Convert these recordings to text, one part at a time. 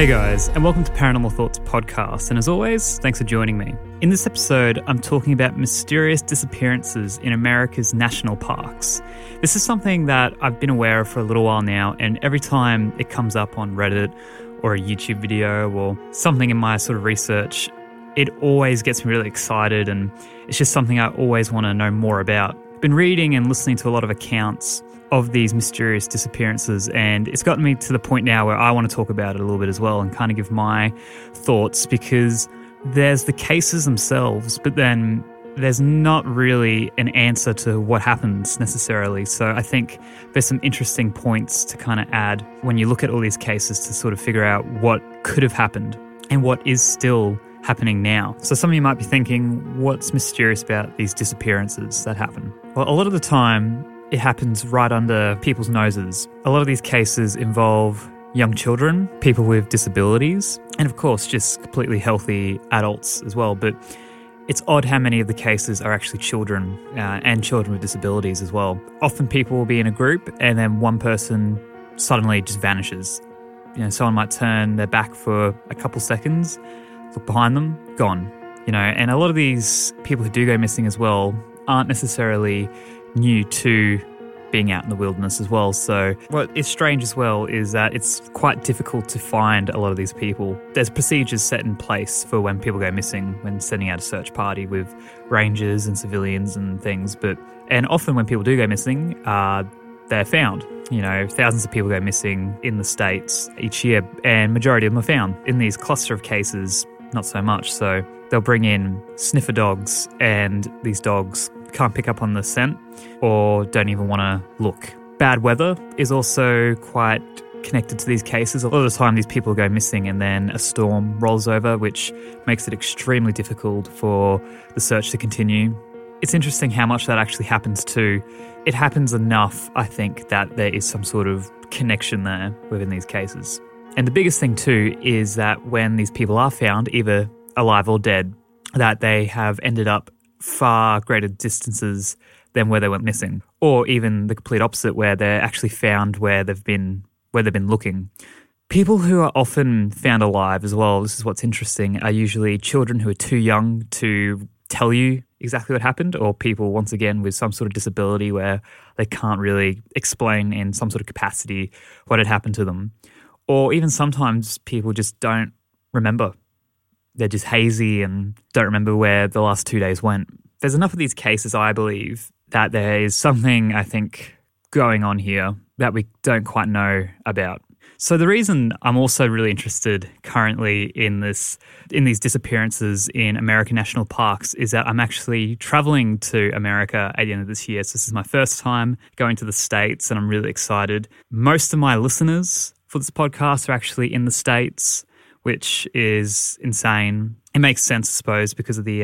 Hey guys, and welcome to Paranormal Thoughts Podcast, and as always, thanks for joining me. In this episode, I'm talking about mysterious disappearances in America's national parks. This is something that I've been aware of for a little while now, and every time it comes up on Reddit or a YouTube video or something in my sort of research, it always gets me really excited, and it's just something I always want to know more about. I've been reading and listening to a lot of accounts of these mysterious disappearances, and it's gotten me to the point now where I want to talk about it a little bit as well and kind of give my thoughts, because there's the cases themselves, but then there's not really an answer to what happens necessarily. So I think there's some interesting points to kind of add when you look at all these cases to sort of figure out what could have happened and what is still happening now. So some of you might be thinking, what's mysterious about these disappearances that happen? Well, a lot of the time, it happens right under people's noses. A lot of these cases involve young children, people with disabilities, and of course just completely healthy adults as well. But it's odd how many of the cases are actually children and children with disabilities as well. Often people will be in a group and then one person suddenly just vanishes. You know, someone might turn their back for a couple seconds, look behind them, gone. You know, and a lot of these people who do go missing as well aren't necessarily new to being out in the wilderness as well. So what is strange as well is that it's quite difficult to find a lot of these people. There's procedures set in place for when people go missing, when sending out a search party with rangers and civilians and things. And often when people do go missing, they're found. You know, thousands of people go missing in the States each year, and majority of them are found. In these cluster of cases, not so much. So they'll bring in sniffer dogs, and these dogs can't pick up on the scent or don't even want to look. Bad weather is also quite connected to these cases. A lot of the time these people go missing and then a storm rolls over, which makes it extremely difficult for the search to continue. It's interesting how much that actually happens too. It happens enough, I think, that there is some sort of connection there within these cases. And the biggest thing too is that when these people are found, either alive or dead, that they have ended up far greater distances than where they went missing, or even the complete opposite, where they're actually found where they've been looking. People who are often found alive as well, this is what's interesting, are usually children who are too young to tell you exactly what happened, or people once again with some sort of disability where they can't really explain in some sort of capacity what had happened to them. Or even sometimes people just don't remember. They're just hazy and don't remember where the last 2 days went. There's enough of these cases, I believe, that there is something, I think, going on here that we don't quite know about. So the reason I'm also really interested currently in these disappearances in American national parks is that I'm actually traveling to America at the end of this year. So this is my first time going to the States, and I'm really excited. Most of my listeners for this podcast are actually in the States, which is insane. It makes sense, I suppose, because of the,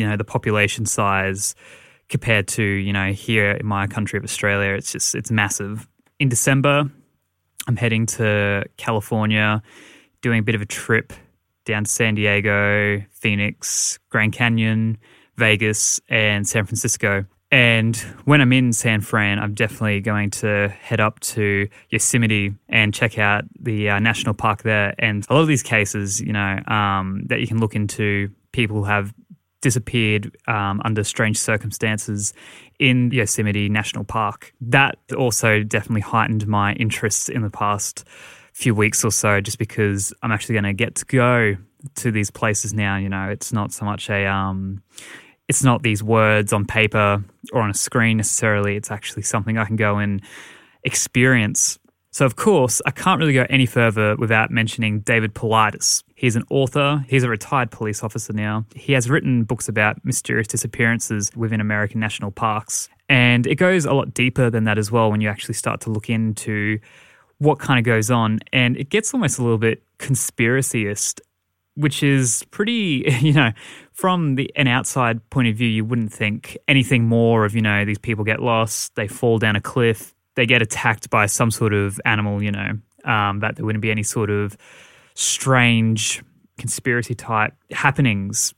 the population size compared to, you know, here in my country of Australia. It's massive. In December, I'm heading to California, doing a bit of a trip down to San Diego, Phoenix, Grand Canyon, Vegas, and San Francisco. And when I'm in San Fran, I'm definitely going to head up to Yosemite and check out the national park there. And a lot of these cases, you know, that you can look into, people who have disappeared under strange circumstances in Yosemite National Park. That also definitely heightened my interest in the past few weeks or so, just because I'm actually going to get to go to these places now. You know, it's not so much a, it's not these words on paper or on a screen necessarily. It's actually something I can go and experience. So, of course, I can't really go any further without mentioning David Politis. He's an author. He's a retired police officer now. He has written books about mysterious disappearances within American national parks. And it goes a lot deeper than that as well when you actually start to look into what kind of goes on. And it gets almost a little bit conspiracyist, which is pretty, you know, from an outside point of view, you wouldn't think anything more of, you know, these people get lost, they fall down a cliff, they get attacked by some sort of animal, you know, that there wouldn't be any sort of strange conspiracy type happenings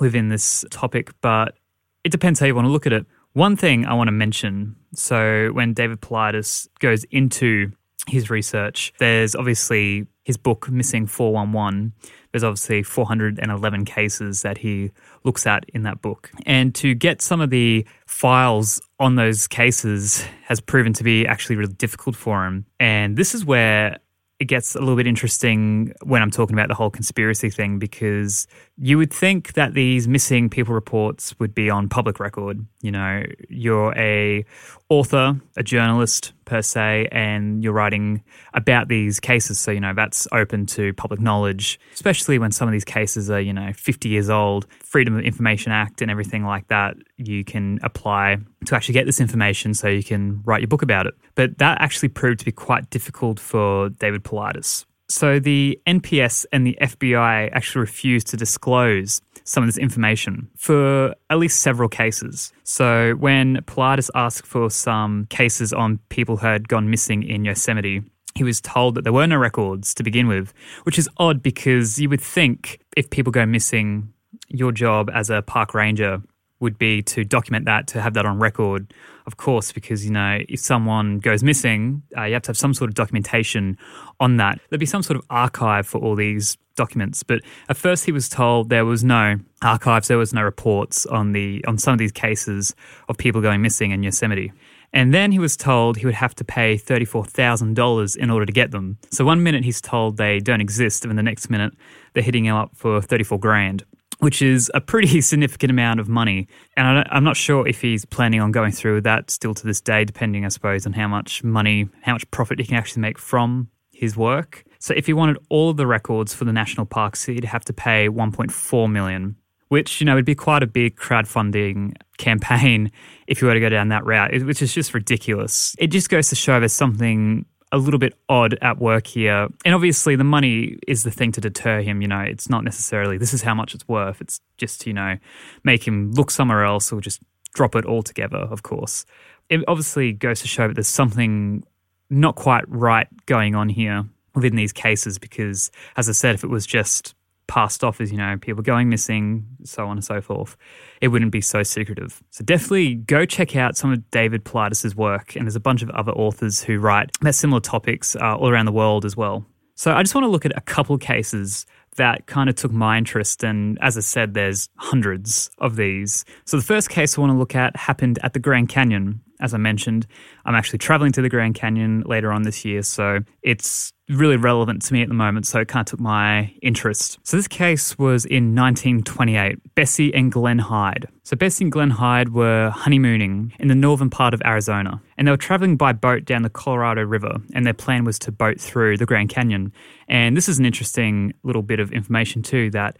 within this topic, but it depends how you want to look at it. One thing I want to mention, so when David Politis goes into his research, there's obviously his book, Missing 411. There's obviously 411 cases that he looks at in that book. And to get some of the files on those cases has proven to be actually really difficult for him. And this is where it gets a little bit interesting when I'm talking about the whole conspiracy thing, because you would think that these missing people reports would be on public record. You know, you're a author, a journalist per se, and you're writing about these cases. So, you know, that's open to public knowledge, especially when some of these cases are, you know, 50 years old, Freedom of Information Act and everything like that. You can apply to actually get this information so you can write your book about it. But that actually proved to be quite difficult for David Politis. So the NPS and the FBI actually refused to disclose some of this information for at least several cases. So when Politis asked for some cases on people who had gone missing in Yosemite, he was told that there were no records to begin with, which is odd because you would think if people go missing, your job as a park ranger would be to document that, to have that on record, of course, because, you know, if someone goes missing, you have to have some sort of documentation on that. There'd be some sort of archive for all these documents. But at first he was told there was no archives, there was no reports on some of these cases of people going missing in Yosemite. And then he was told he would have to pay $34,000 in order to get them. So one minute he's told they don't exist, and the next minute they're hitting him up for $34,000. Which is a pretty significant amount of money. And I'm not sure if he's planning on going through with that still to this day, depending, I suppose, on how much money, how much profit he can actually make from his work. So if he wanted all of the records for the national parks, he'd have to pay $1.4 million, which, you know, would be quite a big crowdfunding campaign if you were to go down that route, which is just ridiculous. It just goes to show there's something a little bit odd at work here. And obviously the money is the thing to deter him, you know. It's not necessarily this is how much it's worth. It's just, you know, make him look somewhere else or just drop it altogether, of course. It obviously goes to show that there's something not quite right going on here within these cases because, as I said, if it was just passed off as, you know, people going missing, so on and so forth, it wouldn't be so secretive. So definitely go check out some of David Politis' work, and there's a bunch of other authors who write about similar topics all around the world as well. So I just want to look at a couple cases that kind of took my interest, and as I said, there's hundreds of these. So the first case I want to look at happened at the Grand Canyon. As I mentioned, I'm actually traveling to the Grand Canyon later on this year, so it's really relevant to me at the moment, so it kind of took my interest. So this case was in 1928, Bessie and Glen Hyde. So Bessie and Glen Hyde were honeymooning in the northern part of Arizona, and they were traveling by boat down the Colorado River, and their plan was to boat through the Grand Canyon. And this is an interesting little bit of information too, that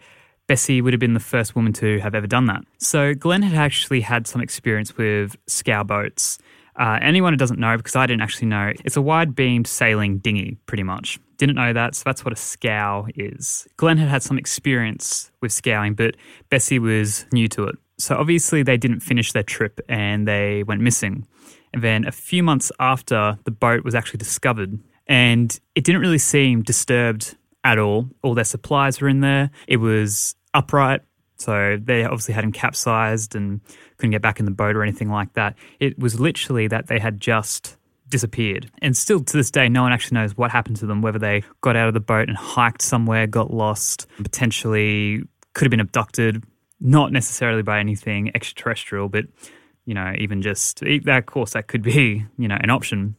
Bessie would have been the first woman to have ever done that. So Glenn had actually had some experience with scow boats. Anyone who doesn't know, because I didn't actually know, it's a wide-beamed sailing dinghy, pretty much. Didn't know that, so that's what a scow is. Glenn had had some experience with scowing, but Bessie was new to it. So obviously they didn't finish their trip and they went missing. And then a few months after, the boat was actually discovered, and it didn't really seem disturbed at all. All their supplies were in there. It was upright, so they obviously had him capsized and couldn't get back in the boat or anything like that. It was literally that they had just disappeared. And still to this day, no one actually knows what happened to them, whether they got out of the boat and hiked somewhere, got lost, potentially could have been abducted, not necessarily by anything extraterrestrial, but, you know, even just, of course, that could be, you know, an option,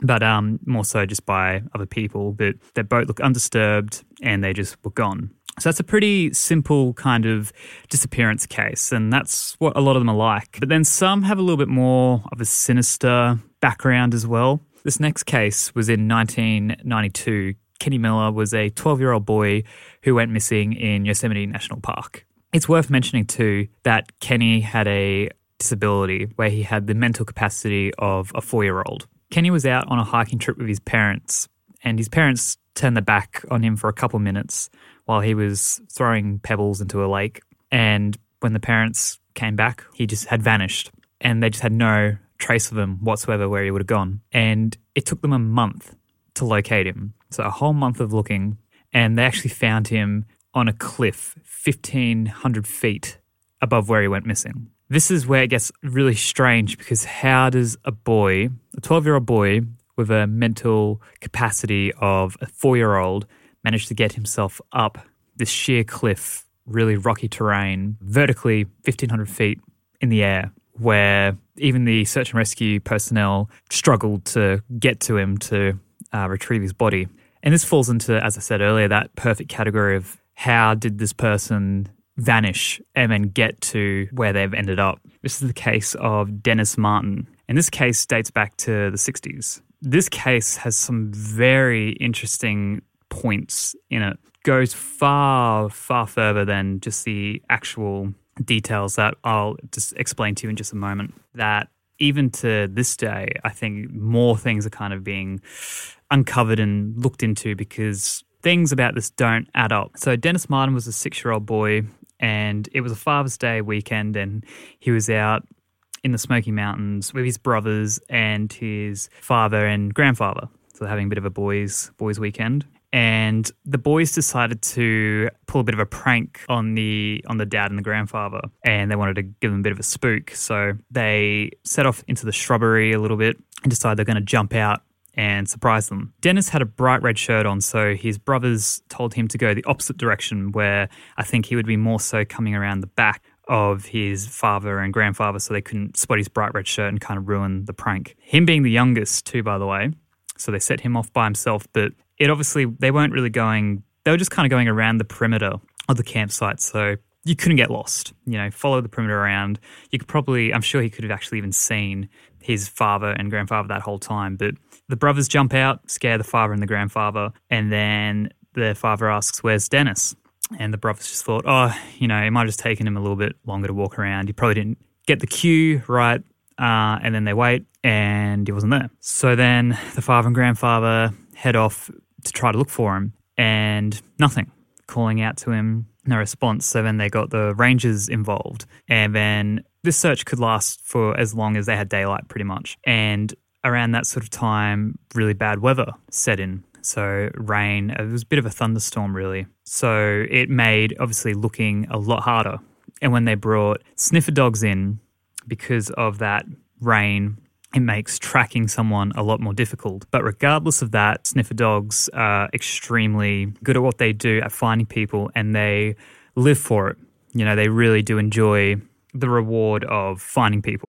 but more so just by other people. But their boat looked undisturbed and they just were gone. So that's a pretty simple kind of disappearance case, and that's what a lot of them are like. But then some have a little bit more of a sinister background as well. This next case was in 1992. Kenny Miller was a 12-year-old boy who went missing in Yosemite National Park. It's worth mentioning too that Kenny had a disability where he had the mental capacity of a 4-year-old. Kenny was out on a hiking trip with his parents, and his parents turned their back on him for a couple minutes while he was throwing pebbles into a lake. And when the parents came back, he just had vanished, and they just had no trace of him whatsoever where he would have gone. And it took them a month to locate him, so a whole month of looking, and they actually found him on a cliff 1,500 feet above where he went missing. This is where it gets really strange, because how does a boy, a 12-year-old boy with a mental capacity of a 4-year-old, managed to get himself up this sheer cliff, really rocky terrain, vertically 1,500 feet in the air, where even the search and rescue personnel struggled to get to him to retrieve his body. And this falls into, as I said earlier, that perfect category of how did this person vanish and then get to where they've ended up. This is the case of Dennis Martin, and this case dates back to the 60s. This case has some very interesting points in it. Goes far, far further than just the actual details that I'll just explain to you in just a moment. That even to this day, I think more things are kind of being uncovered and looked into, because things about this don't add up. So Dennis Martin was a 6-year-old boy, and it was a Father's Day weekend, and he was out in the Smoky Mountains with his brothers and his father and grandfather. So they're having a bit of a boys weekend. And the boys decided to pull a bit of a prank on the dad and the grandfather, and they wanted to give them a bit of a spook. So they set off into the shrubbery a little bit and decided they're going to jump out and surprise them. Dennis had a bright red shirt on, so his brothers told him to go the opposite direction, where I think he would be more so coming around the back of his father and grandfather, so they couldn't spot his bright red shirt and kind of ruin the prank. Him being the youngest too, by the way, so they set him off by himself, but it obviously, they weren't really going, they were just kind of going around the perimeter of the campsite, so you couldn't get lost. You know, follow the perimeter around. You could probably, I'm sure he could have actually even seen his father and grandfather that whole time. But the brothers jump out, scare the father and the grandfather, and then the father asks, "Where's Dennis?" And the brothers just thought, oh, you know, it might have just taken him a little bit longer to walk around. He probably didn't get the cue right, and then they wait, and he wasn't there. So then the father and grandfather head off to try to look for him, and nothing. Calling out to him, no response. So then they got the rangers involved, and then this search could last for as long as they had daylight pretty much. And around that sort of time, really bad weather set in. So rain, it was a bit of a thunderstorm really. So it made obviously looking a lot harder. And when they brought sniffer dogs in, because of that rain, it makes tracking someone a lot more difficult. But regardless of that, sniffer dogs are extremely good at what they do at finding people, and they live for it. You know, they really do enjoy the reward of finding people.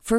For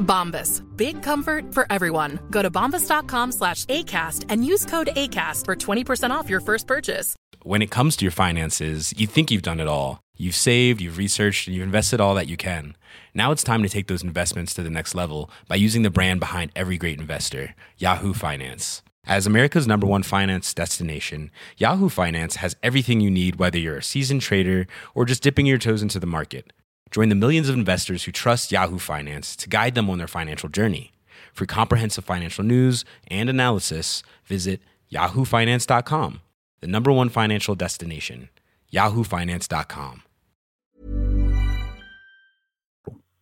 Bombas. Big comfort for everyone. Go to bombas.com/ACAST and use code ACAST for 20% off your first purchase. When it comes to your finances, you think you've done it all. You've saved, you've researched, and you've invested all that you can. Now it's time to take those investments to the next level by using the brand behind every great investor, Yahoo Finance. As America's #1 finance destination, Yahoo Finance has everything you need, whether you're a seasoned trader or just dipping your toes into the market. Join the millions of investors who trust Yahoo Finance to guide them on their financial journey. For comprehensive financial news and analysis, visit yahoofinance.com, the #1 financial destination, yahoofinance.com.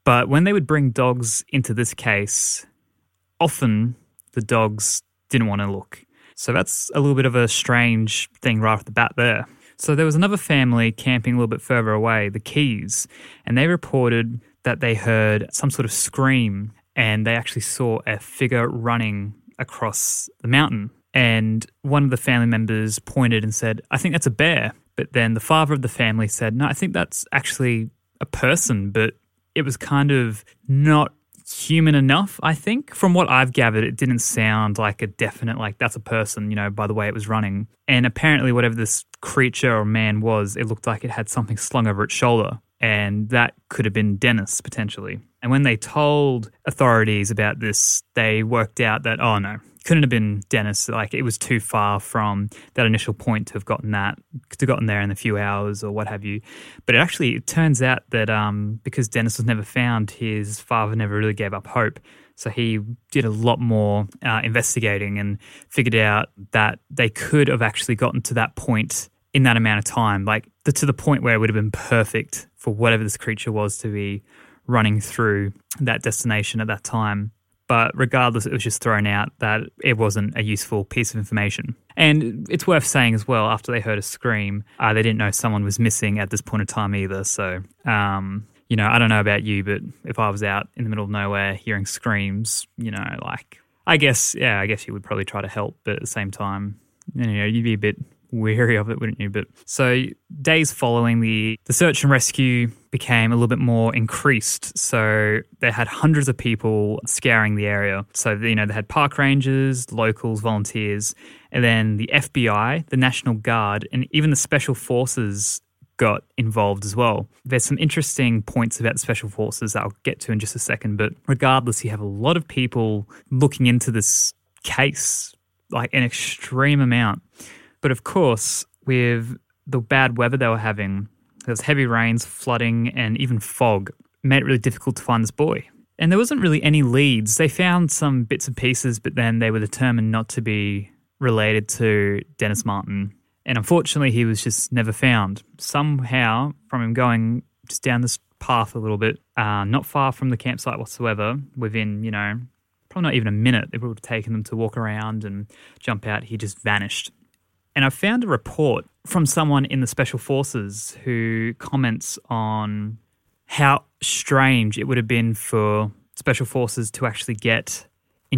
But when they would bring dogs into this case, often the dogs didn't want to look. So that's a little bit of a strange thing right off the bat there. So there was another family camping a little bit further away, the Keys, and they reported that they heard some sort of scream and they actually saw a figure running across the mountain. And one of the family members pointed and said, "I think that's a bear." But then the father of the family said, "No, I think that's actually a person, but it was kind of not human enough, I think." From what I've gathered, it didn't sound like a definite, like, that's a person, you know, by the way it was running. And apparently whatever this creature or man was, it looked like it had something slung over its shoulder. And that could have been Dennis, potentially. And when they told authorities about this, they worked out that, oh no, couldn't have been Dennis. Like, it was too far from that initial point to have gotten that, to gotten there in a few hours or what have you. But it turns out that because Dennis was never found, his father never really gave up hope. So he did a lot more investigating and figured out that they could have actually gotten to that point in that amount of time, like to the point where it would have been perfect for whatever this creature was to be running through that destination at that time. But regardless, it was just thrown out that it wasn't a useful piece of information. And it's worth saying as well, after they heard a scream, they didn't know someone was missing at this point of time either. So, I don't know about you, but if I was out in the middle of nowhere hearing screams, I guess you would probably try to help. But at the same time, you'd be a bit weary of it, wouldn't you? But so days following, the search and rescue became a little bit more increased. So they had hundreds of people scouring the area. So, they had park rangers, locals, volunteers, and then the FBI, the National Guard, and even the Special Forces got involved as well. There's some interesting points about the Special Forces that I'll get to in just a second. But regardless, you have a lot of people looking into this case, like an extreme amount. But of course, with the bad weather they were having, there was heavy rains, flooding, and even fog. It made it really difficult to find this boy. And there wasn't really any leads. They found some bits and pieces, but then they were determined not to be related to Dennis Martin. And unfortunately, he was just never found. Somehow, from him going just down this path a little bit, not far from the campsite whatsoever, within, probably not even a minute, it would have taken them to walk around and jump out, he just vanished. And I found a report from someone in the Special Forces who comments on how strange it would have been for Special Forces to actually get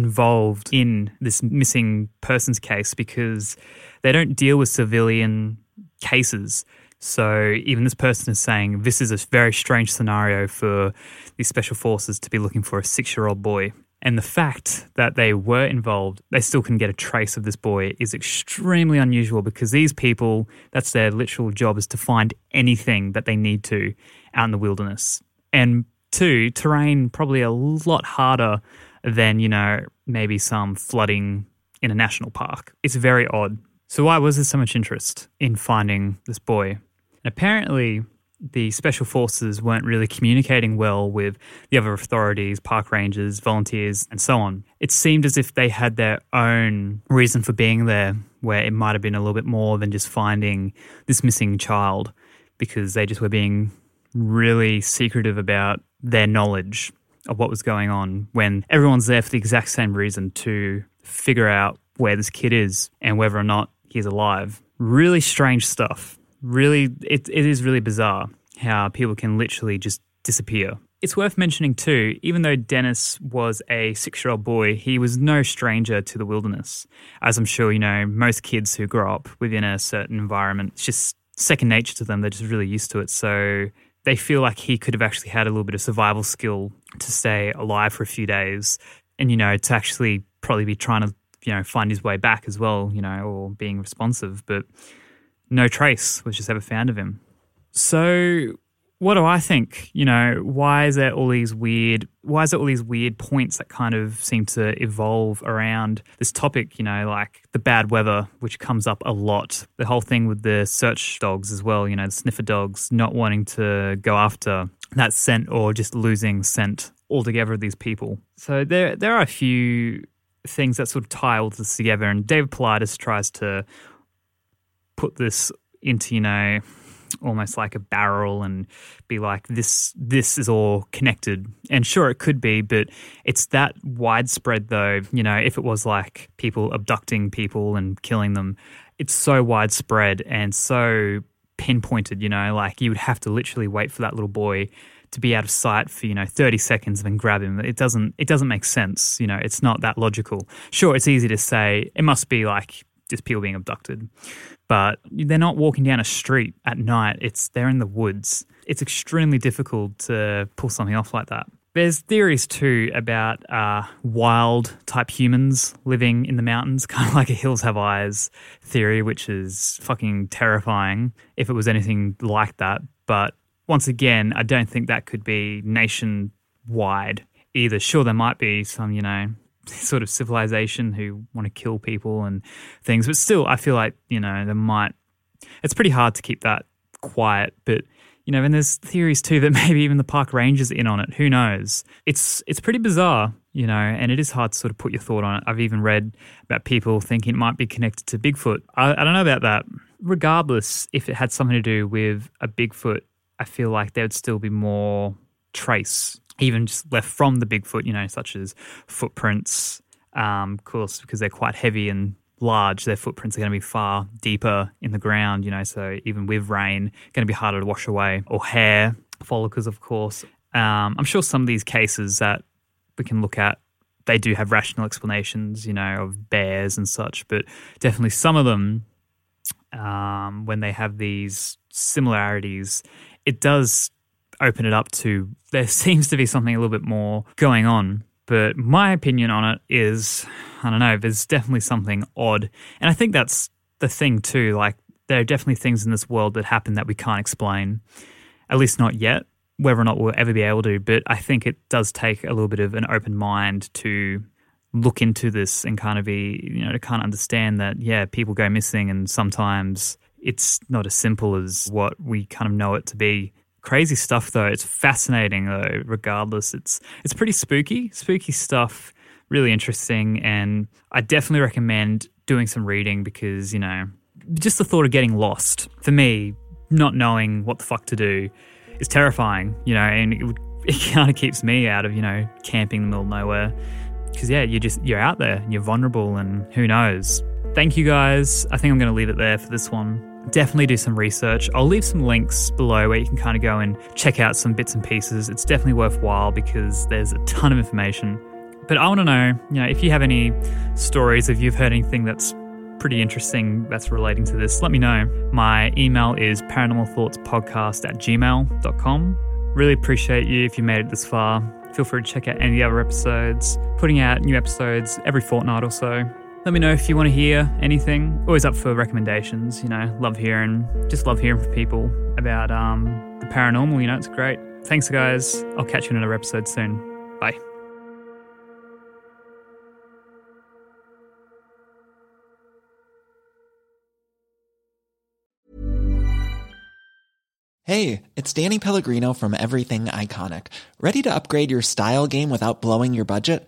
involved in this missing persons case because they don't deal with civilian cases. So even this person is saying this is a very strange scenario for these special forces to be looking for a 6-year-old boy. And the fact that they were involved, they still couldn't get a trace of this boy is extremely unusual because these people, that's their literal job, is to find anything that they need to out in the wilderness. And two, terrain probably a lot harder than, you know, maybe some flooding in a national park. It's very odd. So why was there so much interest in finding this boy? And apparently the special forces weren't really communicating well with the other authorities, park rangers, volunteers, and so on. It seemed as if they had their own reason for being there, where it might have been a little bit more than just finding this missing child, because they just were being really secretive about their knowledge of what was going on when everyone's there for the exact same reason, to figure out where this kid is and whether or not he's alive. Really strange stuff. Really, it is really bizarre how people can literally just disappear. It's worth mentioning too, even though Dennis was a 6-year-old boy, he was no stranger to the wilderness. As I'm sure you know, most kids who grow up within a certain environment, it's just second nature to them. They're just really used to it. So they feel like he could have actually had a little bit of survival skill to stay alive for a few days and, you know, to actually probably be trying to, you know, find his way back as well, you know, or being responsive. But no trace was just ever found of him. So what do I think? You know, why is there all these weird points that kind of seem to evolve around this topic, you know, like the bad weather, which comes up a lot. The whole thing with the search dogs as well, you know, the sniffer dogs not wanting to go after that scent or just losing scent altogether of these people. So there are a few things that sort of tie all this together, and David Politis tries to put this into, you know, almost like a barrel and be like, this is all connected. And sure, it could be, but it's that widespread though, you know, if it was like people abducting people and killing them, it's so widespread and so pinpointed, you know, like you would have to literally wait for that little boy to be out of sight for, you know, 30 seconds and then grab him. It doesn't make sense, you know, it's not that logical. Sure, it's easy to say it must be like just people being abducted. But they're not walking down a street at night. They're in the woods. It's extremely difficult to pull something off like that. There's theories too about wild type humans living in the mountains, kind of like a Hills Have Eyes theory, which is fucking terrifying if it was anything like that. But once again, I don't think that could be nationwide either. Sure, there might be some, you know, sort of civilization who want to kill people and things. But still, I feel like, you know, it's pretty hard to keep that quiet. But, you know, and there's theories too that maybe even the park ranger's in on it. Who knows? It's pretty bizarre, you know, and it is hard to sort of put your thought on it. I've even read about people thinking it might be connected to Bigfoot. I don't know about that. Regardless, if it had something to do with a Bigfoot, I feel like there would still be more trace even just left from the Bigfoot, you know, such as footprints, of course, because they're quite heavy and large, their footprints are going to be far deeper in the ground, you know, so even with rain, it's going to be harder to wash away. Or hair follicles, of course. I'm sure some of these cases that we can look at, they do have rational explanations, you know, of bears and such, but definitely some of them, when they have these similarities, it does open it up to there seems to be something a little bit more going on. But my opinion on it is, I don't know, there's definitely something odd. And I think that's the thing too, like there are definitely things in this world that happen that we can't explain, at least not yet, whether or not we'll ever be able to. But I think it does take a little bit of an open mind to look into this and kind of be, you know, to kind of understand that, yeah, people go missing and sometimes it's not as simple as what we kind of know it to be. Crazy stuff though. It's fascinating though, regardless. It's pretty spooky stuff, really interesting, and I definitely recommend doing some reading because, you know, just the thought of getting lost, for me, not knowing what the fuck to do is terrifying, you know, and it kind of keeps me out of, you know, camping in the middle of nowhere because, yeah, you're out there and you're vulnerable and who knows. Thank you guys. I think I'm going to leave it there for this one. Definitely do some research. I'll leave some links below where you can kind of go and check out some bits and pieces. It's definitely worthwhile because there's a ton of information. But I want to know, you know, if you have any stories, if you've heard anything that's pretty interesting that's relating to this, let me know. My email is paranormalthoughtspodcast@gmail.com. Really appreciate you if you made it this far. Feel free to check out any of the other episodes. Putting out new episodes every fortnight or so. Let me know if you want to hear anything. Always up for recommendations, you know. Love hearing from people about the paranormal, you know, it's great. Thanks, guys. I'll catch you in another episode soon. Bye. Hey, it's Danny Pellegrino from Everything Iconic. Ready to upgrade your style game without blowing your budget?